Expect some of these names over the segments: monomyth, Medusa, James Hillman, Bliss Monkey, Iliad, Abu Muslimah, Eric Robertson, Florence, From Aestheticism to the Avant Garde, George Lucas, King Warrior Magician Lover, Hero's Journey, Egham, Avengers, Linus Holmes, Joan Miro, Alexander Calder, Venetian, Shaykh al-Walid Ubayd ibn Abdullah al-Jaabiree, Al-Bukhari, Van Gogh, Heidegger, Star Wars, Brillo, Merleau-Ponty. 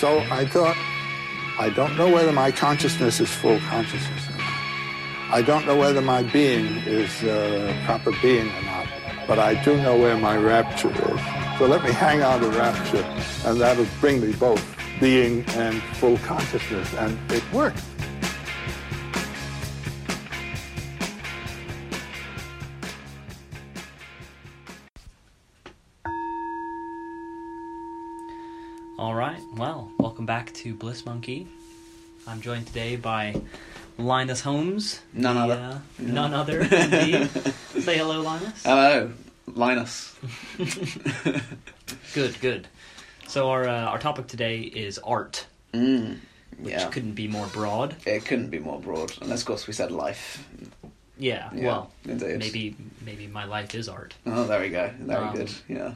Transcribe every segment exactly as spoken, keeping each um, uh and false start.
So I thought, I don't know whether my consciousness is full consciousness or not. I don't know whether my being is uh, proper being or not. But I do know where my rapture is. So let me hang on to rapture, and that'll bring me both being and full consciousness. And it worked. All right, well, welcome back to Bliss Monkey. I'm joined today by Linus Holmes. None the, other. Uh, no. None other, indeed. Say hello, Linus. Hello, Linus. Good, good. So our uh, our topic today is art, mm, which yeah. couldn't be more broad. It couldn't be more broad, unless, of course, we said life. Yeah, yeah, well, indeed. maybe maybe my life is art. Oh, there we go. Very um, good, yeah.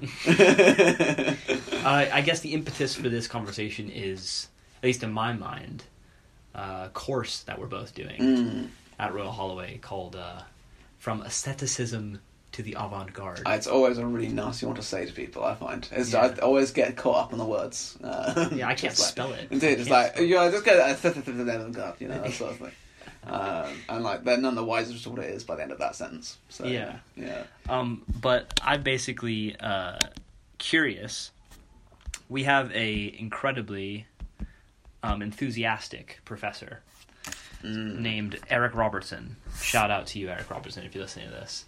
I, I guess the impetus for this conversation is, at least in my mind, a uh, course that we're both doing mm. at Royal Holloway called uh, From Aestheticism to the Avant Garde. It's always a really nasty one to say to people, I find. It's, yeah. I always get caught up in the words. Uh, yeah, I can't like, spell it. Indeed, it's like, you know, just go Aestheticism to the Avant Garde, you know, that sort of thing. Uh, and like they're none the wiser to what it is by the end of that sentence. So yeah, yeah. Um, but I'm basically uh, curious. We have a incredibly um, enthusiastic professor mm. named Eric Robertson. Shout out to you, Eric Robertson, if you're listening to this.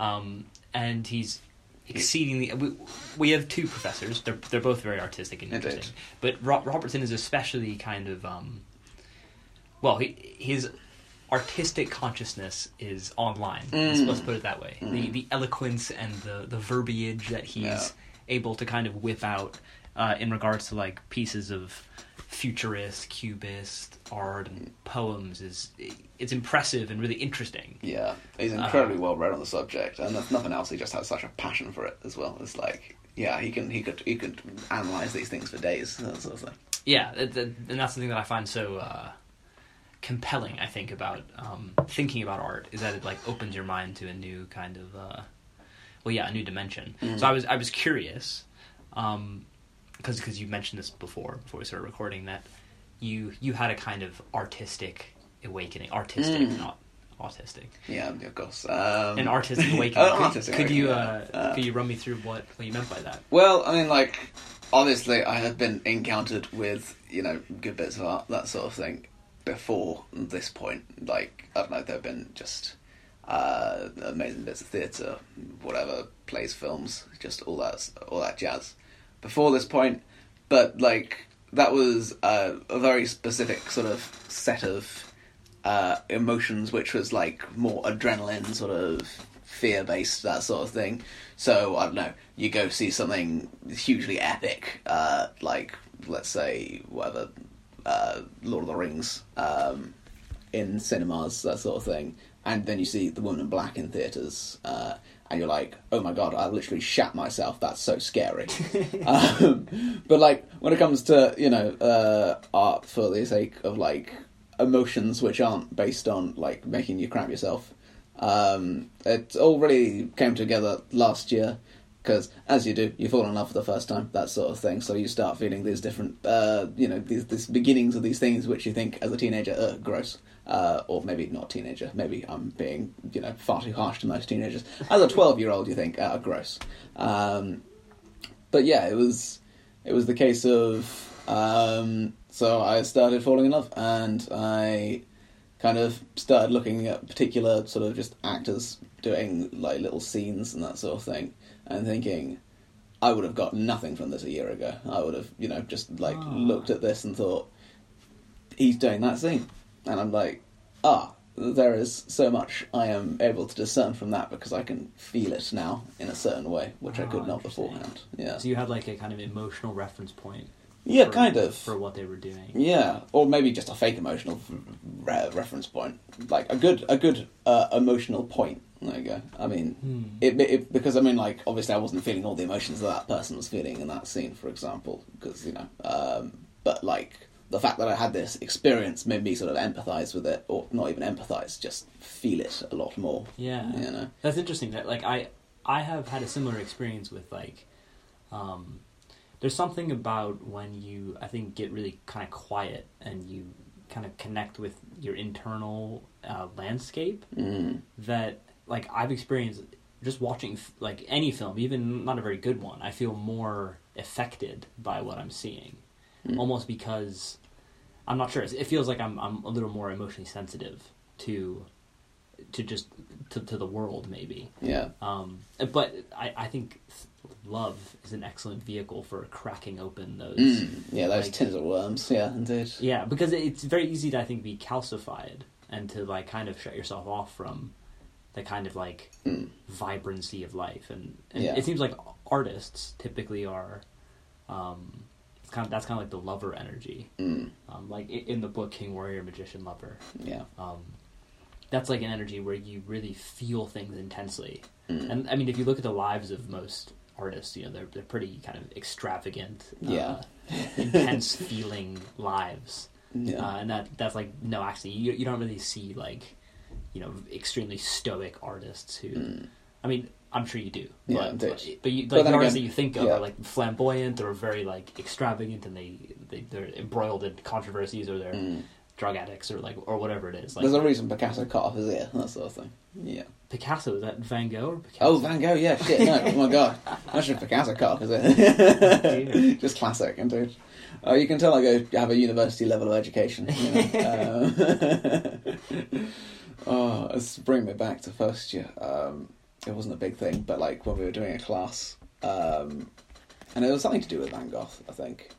Um, and he's exceedingly. We, we have two professors. They're they're both very artistic and interesting. Indeed. But Ro- Robertson is especially kind of um, well, he his. artistic consciousness is online. Mm. Let's put it that way. Mm. The the eloquence and the, the verbiage that he's yeah. able to kind of whip out uh, in regards to like pieces of futurist, cubist art and poems is it's impressive and really interesting. Yeah, he's incredibly uh, well read on the subject, and if nothing else, he just has such a passion for it as well. It's like yeah, he can he could he could analyze these things for days. That sort of thing. Yeah, and that's the thing that I find so. Uh, compelling I think about um thinking about art is that it like opens your mind to a new kind of uh well yeah a new dimension. Mm. So I was I was curious um because because you mentioned this before before we started recording that you you had a kind of artistic awakening artistic mm. not autistic yeah of course um an artistic awakening. oh, could, could you uh, uh could you run me through what what you meant by that? Well, I mean, like, obviously I have been encountered with, you know, good bits of art, that sort of thing, before this point. Like, I don't know, there have been just uh, amazing bits of theatre, whatever, plays, films, just all that, all that jazz before this point. But, like, that was uh, a very specific sort of set of uh, emotions, which was, like, more adrenaline, sort of fear-based, that sort of thing. So, I don't know, you go see something hugely epic, uh, like, let's say, whatever... Uh, Lord of the Rings um, in cinemas, that sort of thing, and then you see The Woman in Black in theatres, uh, and you're like, oh my god, I literally shat myself, that's so scary. um, but like, when it comes to, you know, uh, art for the sake of like emotions which aren't based on like making you crap yourself, um, it all really came together last year. Because, as you do, you fall in love for the first time, that sort of thing. So you start feeling these different, uh, you know, these, these beginnings of these things which you think, as a teenager, uh, gross. Uh, or maybe not teenager. Maybe I'm being, you know, far too harsh to most teenagers. As a twelve-year-old, you think, uh, gross. Um, but, yeah, it was it was the case of... Um, so I started falling in love, and I kind of started looking at particular sort of just actors doing, like, little scenes and that sort of thing. And thinking, I would have got nothing from this a year ago. I would have, you know, just, like, oh. looked at this and thought, he's doing that scene. And I'm like, ah, there is so much I am able to discern from that because I can feel it now in a certain way, which oh, I could not beforehand. Yeah. So you had, like, a kind of emotional reference point. Yeah, for, kind of. For what they were doing. Yeah, or maybe just a fake emotional re- reference point. Like, a good, a good uh, emotional point. There you go. I mean, hmm. it, it because I mean, like, obviously, I wasn't feeling all the emotions that that person was feeling in that scene, for example, because you know. Um, but like the fact that I had this experience made me sort of empathise with it, or not even empathise, just feel it a lot more. Yeah, you know, that's interesting. That like I, I have had a similar experience with like, um, there's something about when you, I think, get really kind of quiet and you kind of connect with your internal uh, landscape mm. that, like, I've experienced just watching, like, any film, even not a very good one, I feel more affected by what I'm seeing. Mm. Almost because, I'm not sure, it feels like I'm I'm a little more emotionally sensitive to to just, to, to the world, maybe. Yeah. Um, but I, I think love is an excellent vehicle for cracking open those... Mm. Yeah, those like, tins of worms, yeah, indeed. Yeah, because it's very easy to, I think, be calcified and to, like, kind of shut yourself off from the kind of, like, mm. vibrancy of life. And, and yeah. it seems like artists typically are... Um, It's kind of, that's kind of like the lover energy. Mm. Um, like in the book, King Warrior Magician Lover. Yeah. Um, that's like an energy where you really feel things intensely. Mm. And I mean, if you look at the lives of most artists, you know, they're, they're pretty kind of extravagant, yeah. uh, intense feeling lives. Yeah. Uh, and that that's like, no, actually, you, you don't really see like, you know, extremely stoic artists who, mm. I mean, I'm sure you do. Yeah, but, but, but you, like but the artists again, that you think of yeah. are like flamboyant or very like extravagant, and they, they they're embroiled in controversies, or they're mm. drug addicts, or like or whatever it is. Like, there's a reason Picasso cut off his ear, that sort of thing. Yeah. Picasso, is that Van Gogh or Picasso? Oh, Van Gogh, yeah, shit, no, oh my god, imagine if Picasso cut off his ear. Just classic, indeed. Oh, you can tell I go have a university level of education. You know? um, oh, let's bring me back to first year. Um, It wasn't a big thing, but like when we were doing a class, um, and it was something to do with Van Gogh, I think.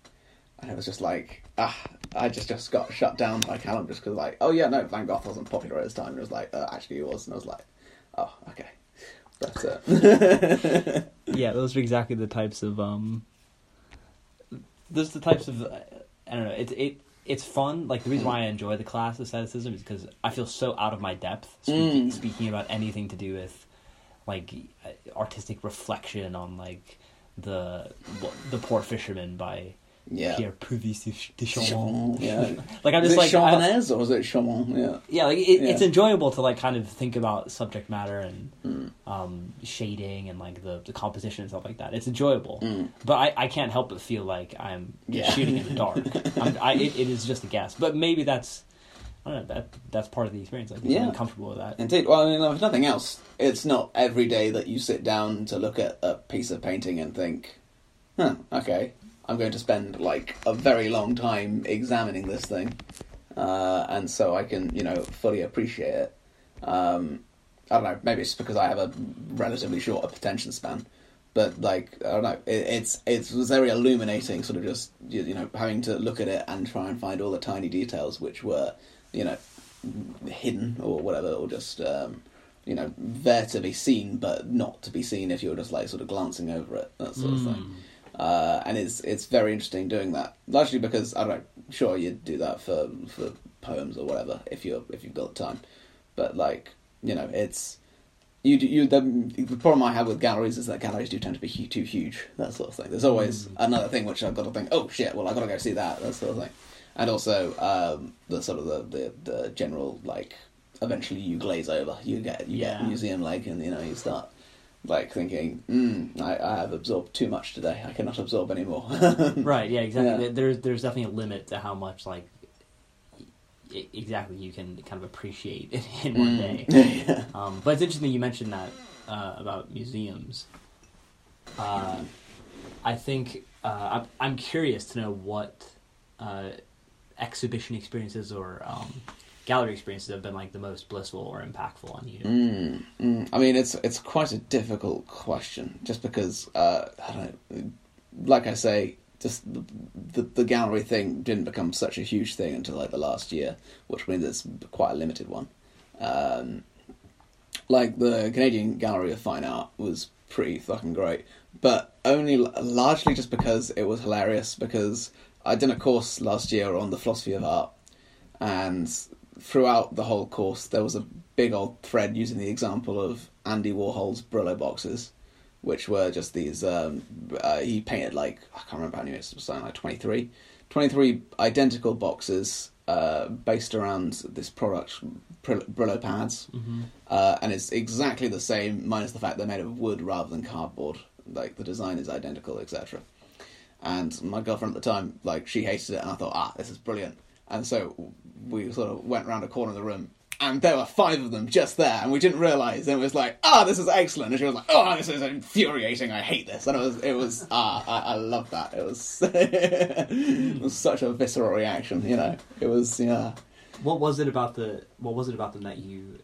And it was just like, ah, I just, just got shut down by Callum just because, like, oh yeah, no, Van Gogh wasn't popular at this time. And it was like, uh, actually, he was. And I was like, oh, okay, that's it. Yeah, those are exactly the types of, um, those are the types of, I don't know, it, it, it's fun. Like, the reason why I enjoy the class aestheticism is because I feel so out of my depth speaking, mm. speaking about anything to do with. Like artistic reflection on like the the Poor Fisherman by yeah. Pierre Puvis de Shamon. Yeah, like I'm just is it like Chamonese or is it Shamon? Yeah, yeah. Like it, yeah. it's enjoyable to like kind of think about subject matter and mm. um, shading and like the, the composition and stuff like that. It's enjoyable, mm. but I, I can't help but feel like I'm yeah. shooting in the dark. I'm, I it, it is just a guess, but maybe that's. I don't know, that, that's part of the experience. Like, yeah. I'm comfortable with that. Indeed. Well, I mean, if nothing else, it's not every day that you sit down to look at a piece of painting and think, huh, okay, I'm going to spend, like, a very long time examining this thing, uh, and so I can, you know, fully appreciate it. Um, I don't know, maybe it's because I have a relatively short attention span, but, like, I don't know, it, it's, it's very illuminating, sort of just, you, you know, having to look at it and try and find all the tiny details which were... you know, hidden or whatever, or just, um, you know, there to be seen, but not to be seen if you're just, like, sort of glancing over it, that sort mm. of thing. Uh, and it's it's very interesting doing that, largely because, I don't know, sure, you'd do that for, for poems or whatever, if, you're, if you've got time. But, like, you know, it's... You, you the, the problem I have with galleries is that galleries do tend to be hu- too huge, that sort of thing. There's always mm. another thing which I've got to think, oh, shit, well, I've got to go see that, that sort of thing. And also um, the sort of the, the, the general, like, eventually you glaze over. You get you yeah. get museum-like, and, you know, you start, like, thinking, mm, I, I have absorbed too much today. I cannot absorb anymore. Right, yeah, exactly. Yeah. There's, there's definitely a limit to how much, like, I- exactly you can kind of appreciate in, in mm. one day. Yeah. Um, but it's interesting you mentioned that uh, about museums. Uh, I think... Uh, I'm, I'm curious to know what... Uh, exhibition experiences or um, gallery experiences have been like the most blissful or impactful on you? Mm, mm. I mean, it's it's quite a difficult question, just because uh, I don't know, like I say, just the, the the gallery thing didn't become such a huge thing until like the last year, which means it's quite a limited one. Um, like the Canadian Gallery of Fine Art was pretty fucking great, but only largely just because it was hilarious because. I did a course last year on the philosophy of art, and throughout the whole course there was a big old thread using the example of Andy Warhol's Brillo boxes, which were just these, um, uh, he painted like, I can't remember how many, it was something like twenty-three identical boxes uh, based around this product, Brillo pads, mm-hmm. uh, and it's exactly the same, minus the fact they're made of wood rather than cardboard, like the design is identical, et cetera. And my girlfriend at the time, like, she hated it, and I thought, ah, this is brilliant. And so we sort of went round a corner of the room, and there were five of them just there, and we didn't realise. And it was like, ah, oh, this is excellent. And she was like, oh, this is infuriating. I hate this. And it was, it was ah, I, I loved that. It was, it was such a visceral reaction, you know. It was, yeah. What was it about the? What was it about them that you,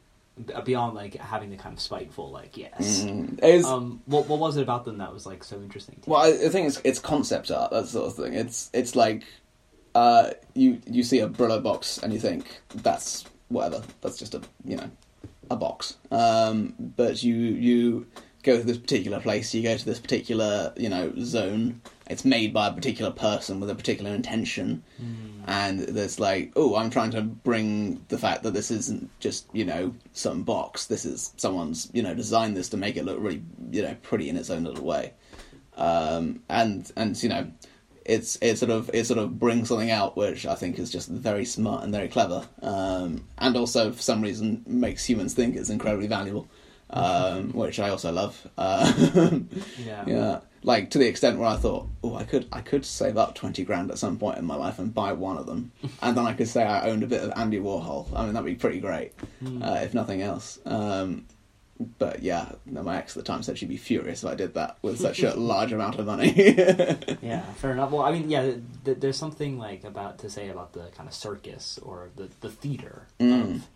beyond like having the kind of spiteful, like yes, mm, was, um, what what was it about them that was like so interesting to you? Well, I think it's it's concept art, that sort of thing. It's it's like, uh, you you see a Brillo box and you think that's whatever, that's just a you know, a box. Um, but you you go to this particular place, you go to this particular you know zone. It's made by a particular person with a particular intention. Mm. And there's like, oh, I'm trying to bring the fact that this isn't just, you know, some box. This is someone's, you know, designed this to make it look really, you know, pretty in its own little way. Um, and, and you know, it's it sort of it sort of brings something out, which I think is just very smart and very clever. Um, and also, for some reason, makes humans think it's incredibly valuable, um, which I also love. Uh, yeah. yeah. Like, to the extent where I thought, oh, I could I could save up twenty grand at some point in my life and buy one of them. And then I could say I owned a bit of Andy Warhol. I mean, that'd be pretty great, mm. uh, if nothing else. Um, but, yeah, no, my ex at the time said she'd be furious if I did that with such a large amount of money. Yeah, fair enough. Well, I mean, yeah, th- th- there's something, like, about to say about the kind of circus or the, the theatre mm. of,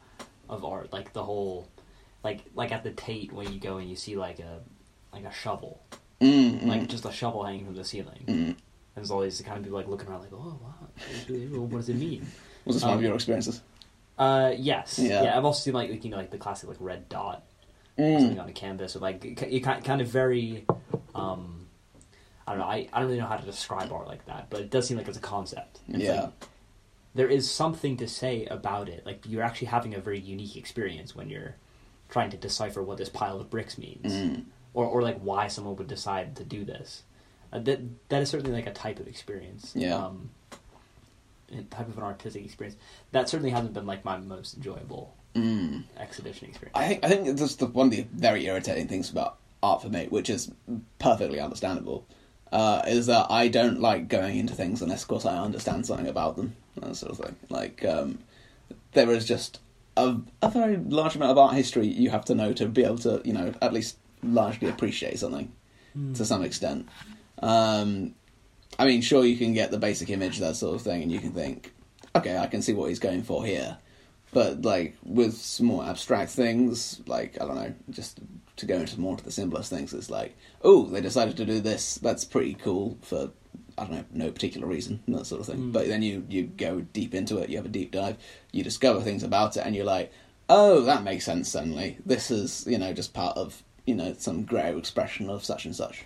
of art. Like, the whole... Like, like at the Tate, when you go and you see, like, a like a shovel... Mm, like mm. just a shovel hanging from the ceiling, mm. and there's always the kind of people like looking around like, oh wow, what does it mean? Was this um, one of your experiences? Uh, yes, yeah. yeah. I've also seen like you know like the classic like red dot mm. or something on a canvas, or like it, it kind of very, um, I don't know, I, I don't really know how to describe art like that, but it does seem like it's a concept. It's yeah, like, there is something to say about it. Like you're actually having a very unique experience when you're trying to decipher what this pile of bricks means. Mm. Or, or like, why someone would decide to do this. Uh, that That is certainly, like, a type of experience. Yeah. Um, a type of an artistic experience. That certainly hasn't been, like, my most enjoyable mm. exhibition experience. I think I think that's the, one of the very irritating things about art for me, which is perfectly understandable, uh, is that I don't like going into things unless, of course, I understand something about them. That sort of thing. Like, um, there is just a, a very large amount of art history you have to know to be able to, you know, at least... largely appreciate something mm. to some extent. Um, I mean, sure, you can get the basic image, that sort of thing, and you can think, okay, I can see what he's going for here. But, like, with some more abstract things, like, I don't know, just to go into more to the simplest things, it's like, oh, they decided to do this, that's pretty cool for, I don't know, no particular reason, that sort of thing. Mm. But then you, you go deep into it, you have a deep dive, you discover things about it, and you're like, oh, that makes sense suddenly. This is, you know, just part of you know, some grey expression of such and such.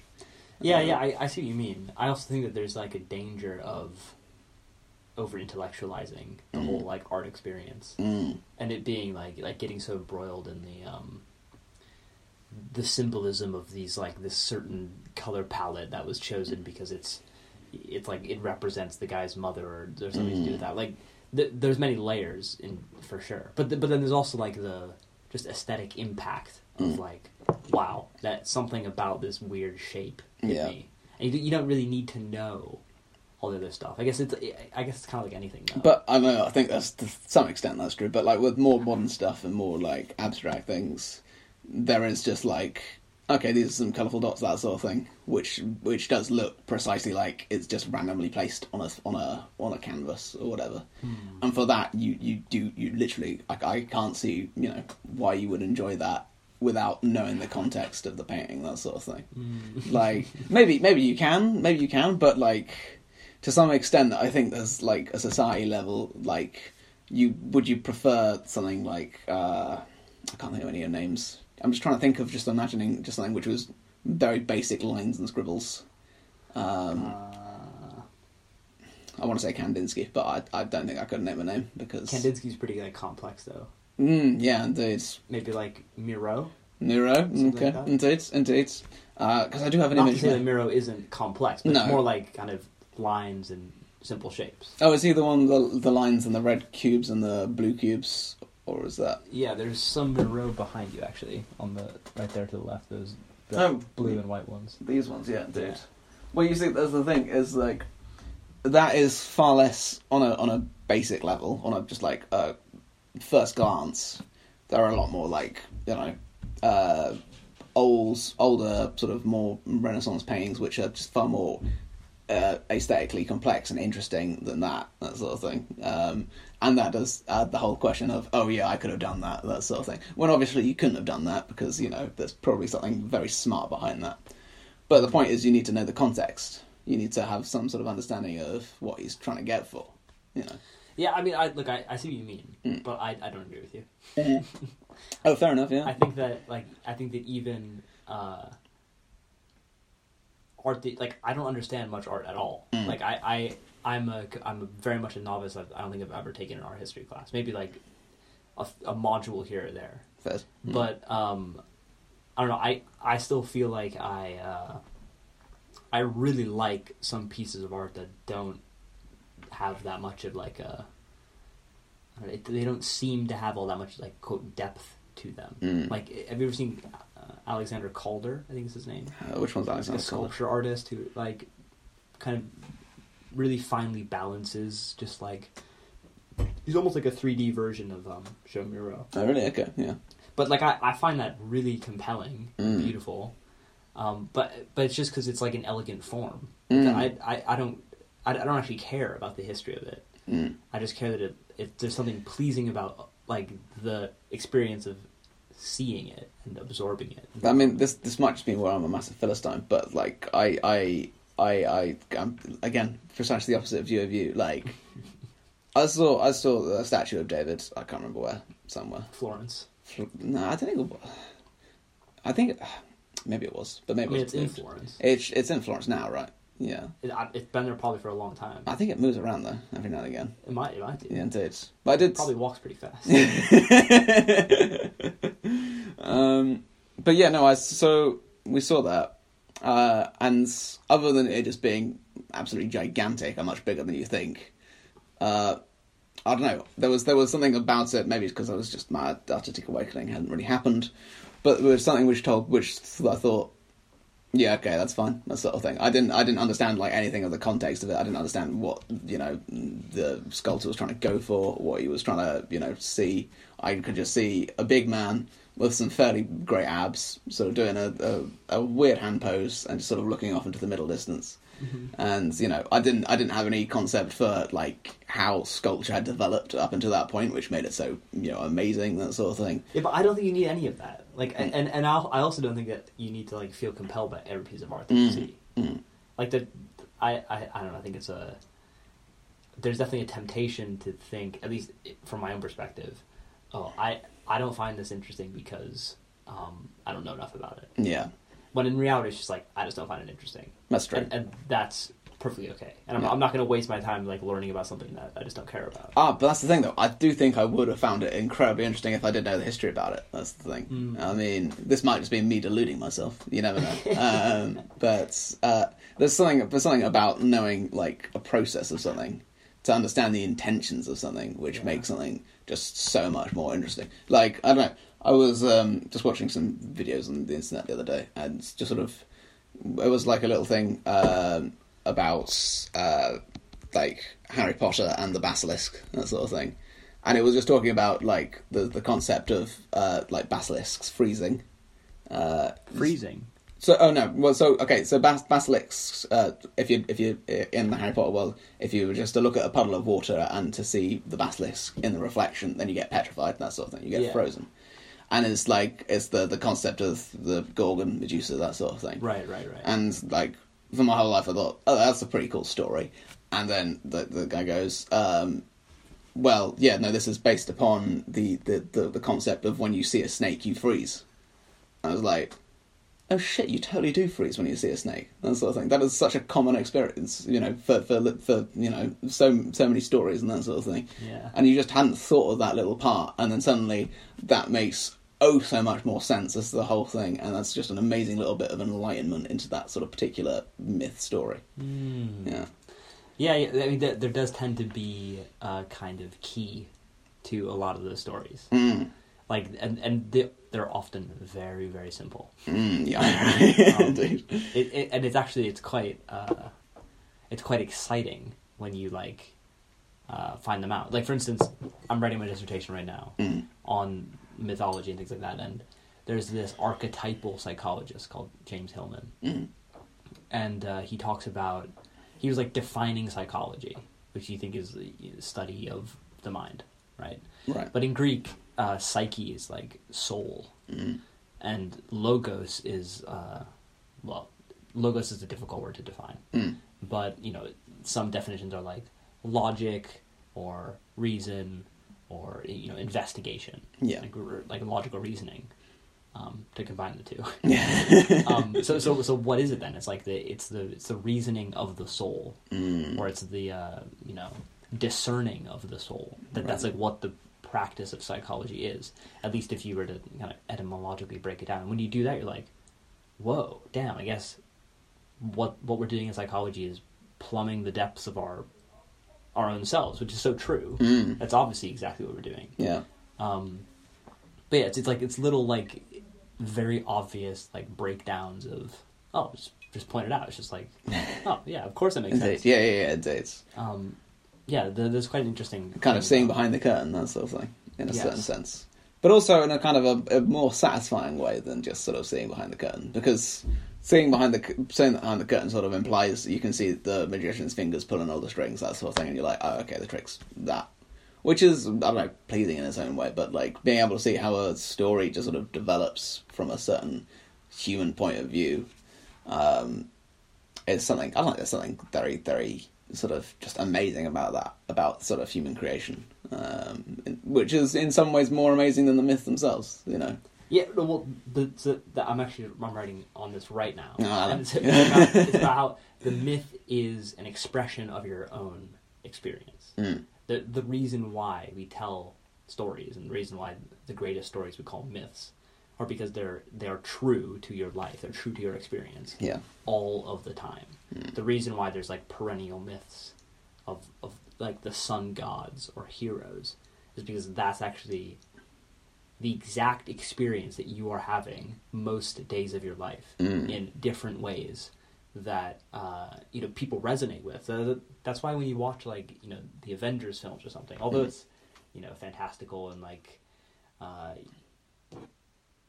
Yeah, um, yeah, I, I see what you mean. I also think that there's, like, a danger of over-intellectualizing the mm. whole, like, art experience. Mm. And it being, like, like getting so embroiled in the, um, the symbolism of these, like, this certain color palette that was chosen because it's, it's like, it represents the guy's mother or there's something mm. to do with that. Like, th- there's many layers, in for sure. But, th- but then there's also, like, the just aesthetic impact of, like, wow, that's something about this weird shape hit yeah. me. And you, you don't really need to know all the other stuff. I guess it's I guess it's kind of like anything, though. But, I know, I think that's, to some extent that's true, but, like, with more modern stuff and more, like, abstract things, there is just, like, okay, these are some colourful dots, that sort of thing, which which does look precisely like it's just randomly placed on a on a, on a canvas or whatever. Mm. And for that, you, you do, you literally, like, I can't see, you know, why you would enjoy that without knowing the context of the painting, that sort of thing. Mm. Like, maybe maybe you can, maybe you can, but, like, to some extent, I think there's, like, a society level, like, you would you prefer something like, uh, I can't think of any of your names. I'm just trying to think of just imagining just something which was very basic lines and scribbles. Um, uh, I want to say Kandinsky, but I, I don't think I could name a name, because... Kandinsky's pretty, like, complex, though. Mm, yeah, indeed. Maybe like Miro? Miro, okay, like indeed, indeed. Because uh, I do have an Not image... Not to say that Miro isn't complex, but no. It's more like kind of lines and simple shapes. Oh, is he the one, the, the lines and the red cubes and the blue cubes, or is that... Yeah, there's some Miro behind you, actually, on the right there to the left, those the oh, blue and white ones. These ones, yeah, indeed. Yeah. Well, you see, that's the thing, is like, that is far less on a on a basic level, on a just like uh, first glance. There are a lot more like, you know, uh, old older sort of more Renaissance paintings, which are just far more uh, aesthetically complex and interesting than that that sort of thing. Um, and that does add the whole question of, oh yeah, I could have done that that sort of thing. When obviously you couldn't have done that because, you know, there's probably something very smart behind that. But the point is, you need to know the context. You need to have some sort of understanding of what he's trying to get for, you know. Yeah, I mean, I look, I, I see what you mean, mm. but I, I don't agree with you. Yeah. Oh, fair enough, yeah. I think that, like, I think that even uh, art, the, like, I don't understand much art at all. Mm. Like, I, I, I'm a, I'm a very much a novice. I don't think I've ever taken an art history class. Maybe, like, a, a module here or there. Fair. Mm. But, um, I don't know, I, I still feel like I... Uh, I really like some pieces of art that don't have that much of like a. It, they don't seem to have all that much like quote depth to them. Mm. Like, have you ever seen uh, Alexander Calder? I think is his name. Uh, which one's Alexander? Like a sculpture Calder? Artist who like kind of really finely balances just like he's almost like a three D version of um, Joan Miro. Oh really? Okay, yeah. But like I, I find that really compelling, mm. beautiful. Um, but but it's just because it's like an elegant form. Mm. I, I, I don't I, I don't actually care about the history of it. Mm. I just care that it, it, there's something pleasing about like the experience of seeing it and absorbing it. I mean, this this might just be where I'm a massive philistine, but like I I I I I'm, again precisely the opposite view of you. Like I saw I saw a statue of David. I can't remember where, somewhere. Florence. No, I don't think. I think. Maybe it was, but maybe I mean, it was, it's in it, Florence. It's it's in Florence now, right? Yeah, it, it's been there probably for a long time. I think it moves around though every now and again. It might, it might do. Yeah, it did. But I did. It probably walks pretty fast. um, but yeah, no. I so we saw that, uh, and other than it just being absolutely gigantic and much bigger than you think, uh, I don't know. There was there was something about it. Maybe it's because I was just my artistic awakening hadn't really happened. But there was something which told, which I thought, yeah, okay, that's fine, that sort of thing. I didn't, I didn't understand like anything of the context of it. I didn't understand what, you know, the sculptor was trying to go for, what he was trying to, you know, see. I could just see a big man with some fairly great abs, sort of doing a a, a weird hand pose and just sort of looking off into the middle distance. Mm-hmm. And you know, I didn't, I didn't have any concept for like how sculpture had developed up until that point, which made it so, you know, amazing, that sort of thing. Yeah, but I don't think you need any of that. Like, mm. and and I'll, I also don't think that you need to like feel compelled by every piece of art that mm. you see. Mm. Like that, I, I I don't know. I think it's a there's definitely a temptation to think, at least from my own perspective, oh, I I don't find this interesting because um, I don't know enough about it. Yeah. When in reality, it's just like, I just don't find it interesting. That's true. And, and that's perfectly okay. And I'm, yeah. I'm not going to waste my time, like, learning about something that I just don't care about. Ah, but that's the thing, though. I do think I would have found it incredibly interesting if I did know the history about it. That's the thing. Mm. I mean, this might just be me deluding myself. You never know. um, but uh, there's something there's something about knowing, like, a process of something, to understand the intentions of something, which yeah. makes something just so much more interesting. Like, I don't know. I was um, just watching some videos on the internet the other day, and just sort of, it was like a little thing uh, about uh, like Harry Potter and the Basilisk, that sort of thing, and it was just talking about like the the concept of uh, like basilisks freezing, uh, freezing. So oh no, well so okay, so bas- basilisks. Uh, if you if you in the Harry Potter world, if you were just to look at a puddle of water and to see the basilisk in the reflection, then you get petrified, that sort of thing. You get yeah. frozen. And it's like, it's the, the concept of the Gorgon, Medusa, that sort of thing. Right, right, right. And like, for my whole life I thought, oh, that's a pretty cool story. And then the, the guy goes, um, well, yeah, no, this is based upon the, the, the, the concept of when you see a snake, you freeze. And I was like, oh shit, you totally do freeze when you see a snake. That sort of thing. That is such a common experience, you know, for, for, for you know, so so many stories and that sort of thing. Yeah. And you just hadn't thought of that little part. And then suddenly that makes... oh, so much more sense as the whole thing, and that's just an amazing little bit of enlightenment into that sort of particular myth story. Mm. Yeah. yeah, yeah. I mean, there, there does tend to be a kind of key to a lot of those stories. Mm. Like, and, and they, they're often very, very simple. Mm, yeah. um, Indeed. It, it, and it's actually, it's quite, uh, it's quite exciting when you, like, uh, find them out. Like, for instance, I'm writing my dissertation right now mm. on mythology and things like that, and there's this archetypal psychologist called James Hillman. Mm. And uh, he talks about, he was, like, defining psychology, which you think is the study of the mind, right? Right. But in Greek, uh, psyche is, like, soul. Mm. And logos is, uh, well, logos is a difficult word to define. Mm. But, you know, some definitions are, like, logic or reason or, you know, investigation. Yeah. Like, like logical reasoning. Um, to combine the two. Yeah. um, so, so, so, what is it then? It's like the it's the it's the reasoning of the soul, mm. or it's the uh, you know discerning of the soul. That right. That's like what the practice of psychology is. At least if you were to kind of etymologically break it down. And when you do that, you're like, whoa, damn! I guess what what we're doing in psychology is plumbing the depths of our our own selves, which is so true. Mm. That's obviously exactly what we're doing. Yeah. Um, but yeah, it's, it's like it's little like. very obvious like breakdowns of oh just, just point it out. It's just like oh yeah of course that makes sense. yeah yeah yeah it dates um yeah the, there's quite an interesting kind of seeing behind the curtain, that sort of thing, in a yes. certain sense, but also in a kind of a, a more satisfying way than just sort of seeing behind the curtain, because seeing behind the seeing behind the curtain sort of implies you can see the magician's fingers pulling all the strings, that sort of thing, and you're like, oh okay, the trick's that. Which is, I don't know, pleasing in its own way, but, like, being able to see how a story just sort of develops from a certain human point of view um, is something, I like, there's something very, very sort of just amazing about that, about sort of human creation, um, which is in some ways more amazing than the myths themselves, you know. Yeah, well, the, the, the, I'm actually, I'm writing on this right now. Oh, and it's, about, it's about how the myth is an expression of your own experience. Mm. The, the reason why we tell stories and the reason why the greatest stories we call myths are because they're they are true to your life. They're true to your experience yeah. all of the time. Mm. The reason why there's like perennial myths of, of like the sun gods or heroes is because that's actually the exact experience that you are having most days of your life mm. in different ways that uh, you know people resonate with. Uh, that's why when you watch like you know the Avengers films or something, although mm. it's you know fantastical and like uh,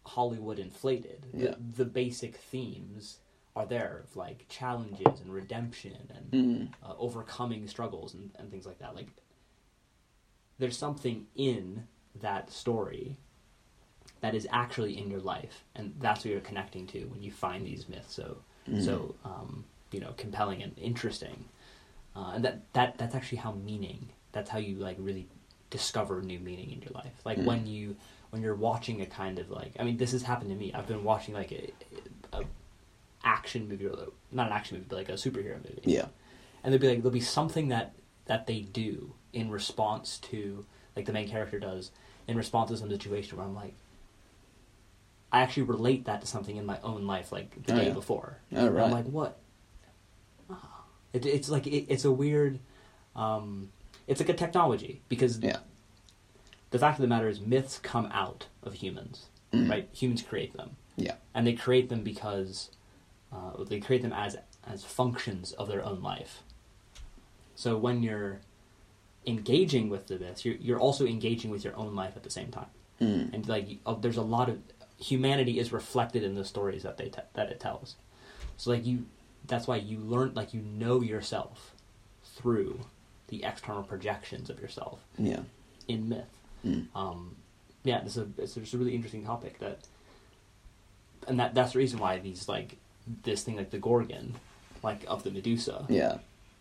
Hollywood inflated, yeah. the, the basic themes are there of like challenges and redemption and mm. uh, overcoming struggles and, and things like that. Like there's something in that story that is actually in your life, and that's what you're connecting to when you find these myths. So. Mm. So, um, you know, compelling and interesting. Uh, and that, that that's actually how meaning, that's how you, like, really discover new meaning in your life. Like, mm. when, you, when you're watching a kind of, like, I mean, this has happened to me. I've been watching, like, a, a action movie, or not an action movie, but, like, a superhero movie. Yeah. And there'll be, like, there'll be something that, that they do in response to, like, the main character does in response to some situation where I'm like, I actually relate that to something in my own life, like the oh, day yeah. before. Oh, right. I'm like, what? Oh. It, it's like it, it's a weird. Um, it's like a technology because yeah. the fact of the matter is, myths come out of humans, mm. right? Humans create them, yeah, and they create them because uh, they create them as as functions of their own life. So when you're engaging with the myths, you're you're also engaging with your own life at the same time, mm. and like oh, there's a lot of. Humanity is reflected in the stories that they te- that it tells. So like you, that's why you learn, like you know yourself through the external projections of yourself. Yeah. In myth. Mm. Um, yeah, it's a it's a really interesting topic that, and that that's the reason why these like this thing like the Gorgon, like of the Medusa. Yeah.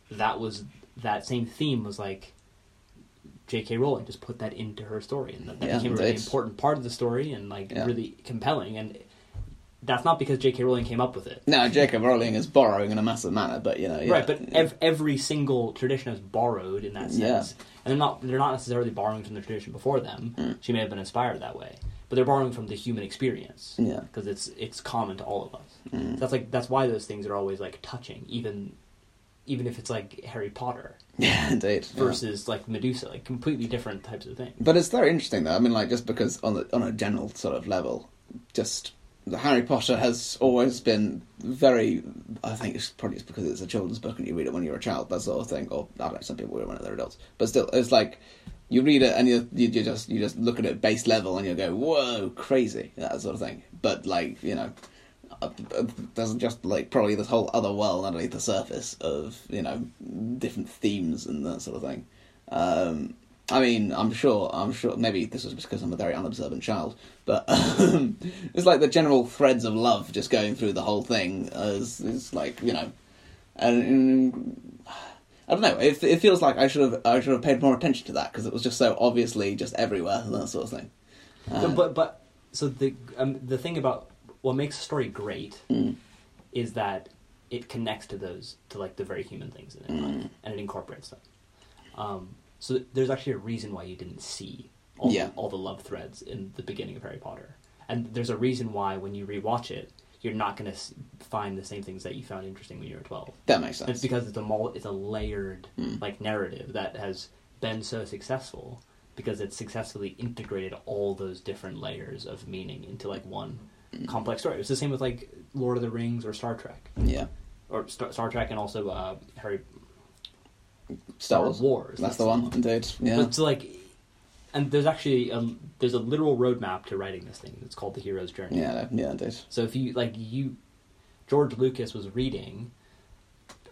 That was that same theme was like. J K Rowling just put that into her story, and that, that yeah, became a really it's... important part of the story, and like yeah. really compelling. And that's not because J K Rowling came up with it. No, J K Rowling is borrowing in a massive manner, but you know, yeah. right? But ev- every single tradition is borrowed in that sense, yeah. and they're not they're not necessarily borrowing from the tradition before them. Mm. She may have been inspired that way, but they're borrowing from the human experience, yeah, because it's it's common to all of us. Mm. So that's like that's why those things are always like touching, even even if it's like Harry Potter. Yeah, indeed. Versus yeah. like Medusa, like completely different types of things. But it's very interesting though. I mean, like, just because on the on a general sort of level, just the Harry Potter has always been very. I think it's probably just because it's a children's book and you read it when you're a child, that sort of thing. Or I don't know, some people read it when they're adults, but still, it's like you read it and you you just you just look at it base level and you go, whoa, crazy, that sort of thing. But like, you know. There's just like probably this whole other world underneath the surface of, you know, different themes and that sort of thing. Um, I mean, I'm sure, I'm sure. Maybe this was because I'm a very unobservant child, but um, it's like the general threads of love just going through the whole thing. Is, is like, you know, and, and I don't know. It, it feels like I should have I should have paid more attention to that because it was just so obviously just everywhere and that sort of thing. Uh, no, but but so the um, the thing about. What makes a story great mm. is that it connects to those, to like the very human things in it, mm. and it incorporates them. Um, so there's actually a reason why you didn't see all, yeah. the, all the love threads in the beginning of Harry Potter, and there's a reason why when you rewatch it, you're not going to find the same things that you found interesting when you were twelve. That makes sense. And it's because it's a mul- it's a layered mm. like narrative that has been so successful because it's successfully integrated all those different layers of meaning into like one. Complex story. It's the same with like Lord of the Rings or Star Trek. Yeah, or Star, Star Trek and also uh, Harry Star Wars. Star Wars. That's, that's the one, indeed. Yeah. But it's like, and there's actually a, there's a literal roadmap to writing this thing. It's called the hero's journey. Yeah, yeah, indeed. So if you like you, George Lucas was reading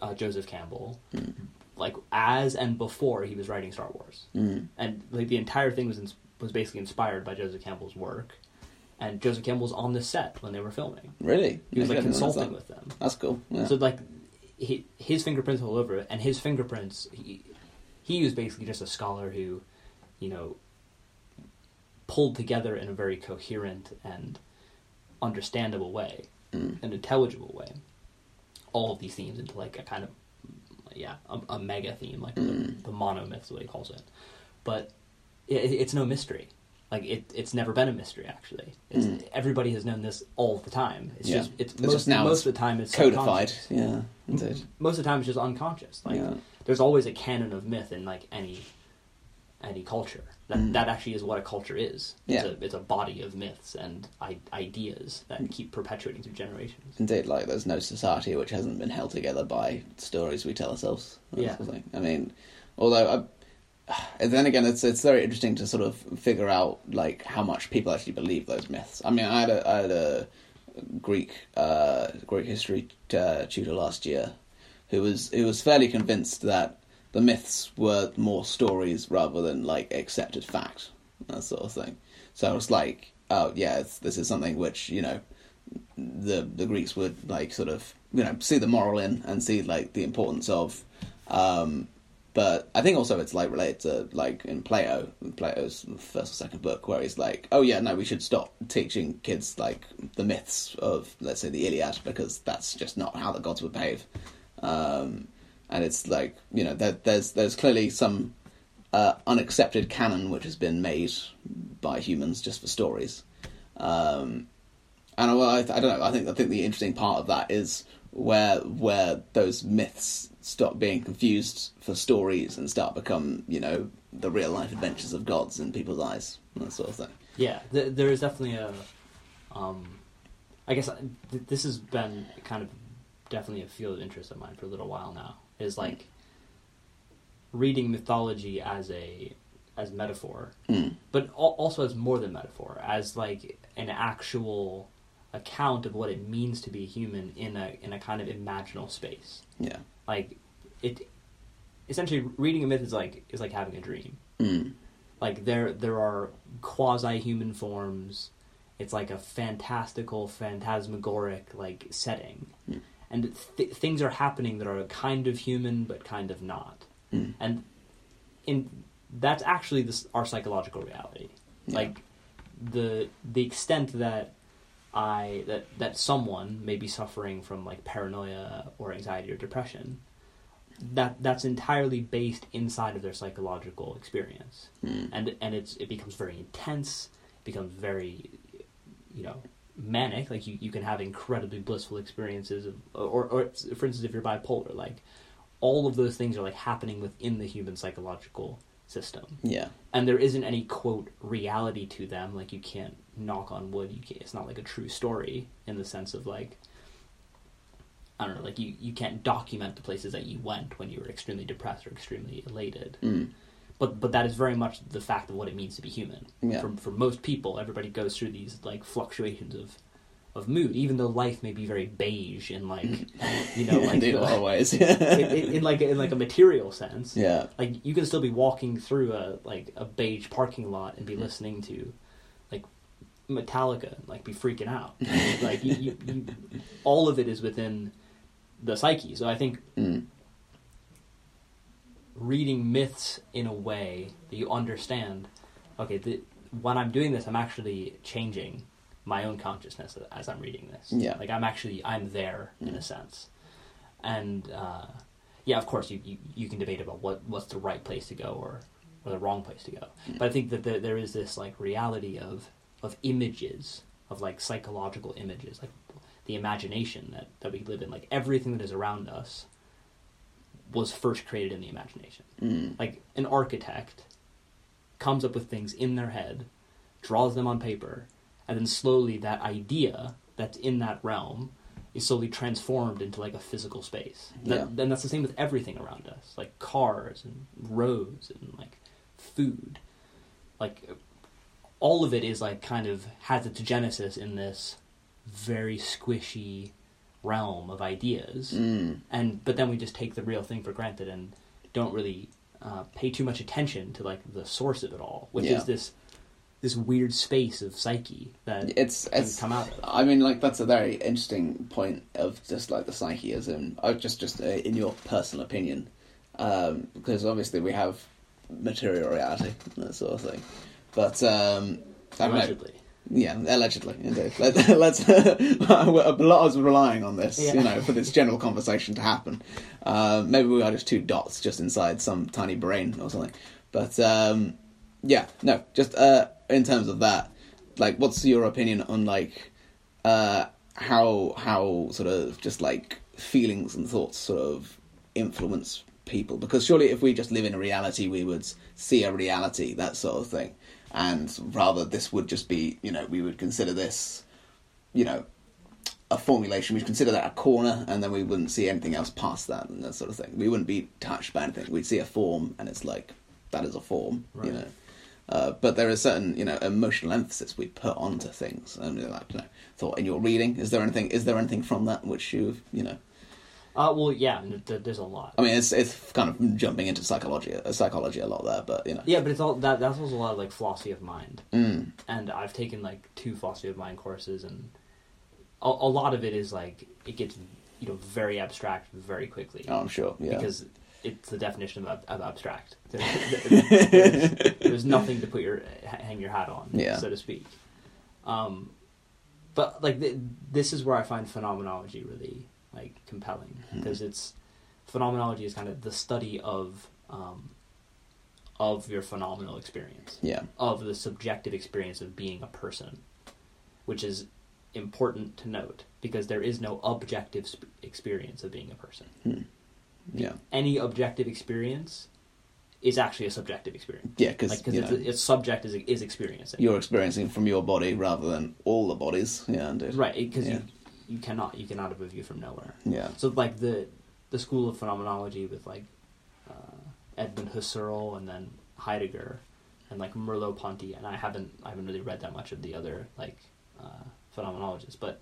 uh, Joseph Campbell. Mm. Like as and before he was writing Star Wars, mm. and like the entire thing was in, was basically inspired by Joseph Campbell's work. And Joseph Campbell was on the set when they were filming. Really? He was like consulting with them. That's cool. Yeah. So like, he, his fingerprints all over it, and his fingerprints. He, he was basically just a scholar who, you know, pulled together in a very coherent and understandable way, mm. an intelligible way, all of these themes into like a kind of, yeah, a, a mega theme, like mm. the, the monomyth is what he calls it. But it, it's no mystery. Like, it, it's never been a mystery, actually. It's, mm. everybody has known this all the time. It's yeah. just, it's, it's most, just now most it's of the time it's codified. Yeah, indeed. Most of the time it's just unconscious. Like, yeah. there's always a canon of myth in, like, any any culture. That mm. that actually is what a culture is. It's, yeah. a, it's a body of myths and I- ideas that mm. keep perpetuating through generations. Indeed, like, there's no society which hasn't been held together by stories we tell ourselves. Yeah. Sort of thing. I mean, although... I, And then again, it's it's very interesting to sort of figure out like how much people actually believe those myths. I mean, I had a, I had a Greek uh, Greek history t- uh, tutor last year, who was who was fairly convinced that the myths were more stories rather than like accepted fact, that sort of thing. So it's like, oh yeah, it's, this is something which, you know, the the Greeks would like sort of, you know, see the moral in and see like the importance of. Um, But I think also it's like related to like in Plato, Plato's first or second book, where he's like, "Oh yeah, no, we should stop teaching kids like the myths of, let's say, the Iliad, because that's just not how the gods would behave." Um, and it's like, you know, there, there's there's clearly some uh, unaccepted canon which has been made by humans just for stories. Um, and I, well, I, I don't know. I think I think the interesting part of that is where where those myths stop being confused for stories and start become, you know, the real life adventures of gods in people's eyes, that sort of thing. Yeah, th- there is definitely a, um, I guess I, th- this has been kind of definitely a field of interest of mine for a little while now. Is like mm. reading mythology as a as metaphor, mm. but al- also as more than metaphor, as like an actual account of what it means to be human in a in a kind of imaginal space. Yeah. Like, it, essentially, reading a myth is like is like having a dream. Mm. Like there there are quasi-human forms. It's like a fantastical, phantasmagoric like setting, mm. and th- things are happening that are kind of human but kind of not. Mm. And in that's actually this, our psychological reality. Yeah. Like the the extent that. I that that someone may be suffering from like paranoia or anxiety or depression, that that's entirely based inside of their psychological experience, mm. and and it's it becomes very intense, becomes very, you know, manic. Like you, you can have incredibly blissful experiences of, or or for instance, if you're bipolar, like all of those things are like happening within the human psychological system. Yeah. And there isn't any, quote, reality to them. Like, you can't knock on wood. You can't, it's not like a true story in the sense of, like, I don't know, like, you, you can't document the places that you went when you were extremely depressed or extremely elated. Mm. But but that is very much the fact of what it means to be human. Yeah. For, for most people, everybody goes through these, like, fluctuations of of mood, even though life may be very beige in, like, you know, like... Dude, the, always. in, in, in, like, in, like, a material sense. Yeah. Like, you can still be walking through a, like, a beige parking lot and be mm-hmm. listening to, like, Metallica and, like, be freaking out. Like, you, you, you... All of it is within the psyche. So I think mm. reading myths in a way that you understand, okay, the, when I'm doing this, I'm actually changing my own consciousness as I'm reading this. Yeah. Like, I'm actually, I'm there in mm. a sense. And, uh, yeah, of course, you, you, you can debate about what, what's the right place to go or, or the wrong place to go. Mm. But I think that there, there is this, like, reality of, of images, of, like, psychological images, like, the imagination that, that we live in. Like, everything that is around us was first created in the imagination. Mm. Like, an architect comes up with things in their head, draws them on paper, and then slowly that idea that's in that realm is slowly transformed into, like, a physical space. Yeah. That, and that's the same with everything around us. Like, cars and roads and, like, food. Like, all of it is, like, kind of has its genesis in this very squishy realm of ideas. Mm. And but then we just take the real thing for granted and don't really uh, pay too much attention to, like, the source of it all, which yeah. is this... this weird space of psyche that it's, can it's, come out of. I mean, like, that's a very interesting point of just, like, the psyche as in, oh, just, just uh, in your personal opinion, um, because obviously we have material reality and that sort of thing. But, um... allegedly. I mean, yeah, allegedly, indeed. Let, let's... a lot of us relying on this, yeah. you know, for this general conversation to happen. Uh, maybe we are just two dots just inside some tiny brain or something. But, um... yeah, no, just, uh... in terms of that, like, what's your opinion on, like, uh, how how sort of just, like, feelings and thoughts sort of influence people? Because surely if we just live in a reality, we would see a reality, that sort of thing. And rather this would just be, you know, we would consider this, you know, a formulation. We'd consider that a corner, and then we wouldn't see anything else past that and that sort of thing. We wouldn't be touched by anything. We'd see a form, and it's like, that is a form, right. you know. Uh, but there is certain, you know, emotional emphasis we put onto things. I mean, like, you know, thought in your reading, is there anything? Is there anything from that which you've, you know? Uh, well, yeah, there's a lot. I mean, it's it's kind of jumping into psychology, psychology a lot there, but you know. Yeah, but it's all that. That was a lot of, like, philosophy of mind, mm. and I've taken, like, two philosophy of mind courses, and a, a lot of it is, like, it gets, you know, very abstract very quickly. Oh, I'm sure, yeah, because it's the definition of, of abstract. There's, there's, there's nothing to put your hang your hat on, yeah. so to speak. Um, but like th- this is where I find phenomenology really, like, compelling, because mm-hmm. it's phenomenology is kind of the study of um, of your phenomenal experience, yeah, of the subjective experience of being a person, which is important to note because there is no objective sp- experience of being a person. Mm. Yeah. Any objective experience is actually a subjective experience. Yeah, because like, it's, it's subject is is experiencing. You're experiencing from your body rather than all the bodies. Yeah, indeed. Right, because yeah. you you cannot you cannot have a view from nowhere. Yeah. So like the the school of phenomenology with like uh, Edmund Husserl and then Heidegger and like Merleau-Ponty, and I haven't I haven't really read that much of the other like uh, phenomenologists, but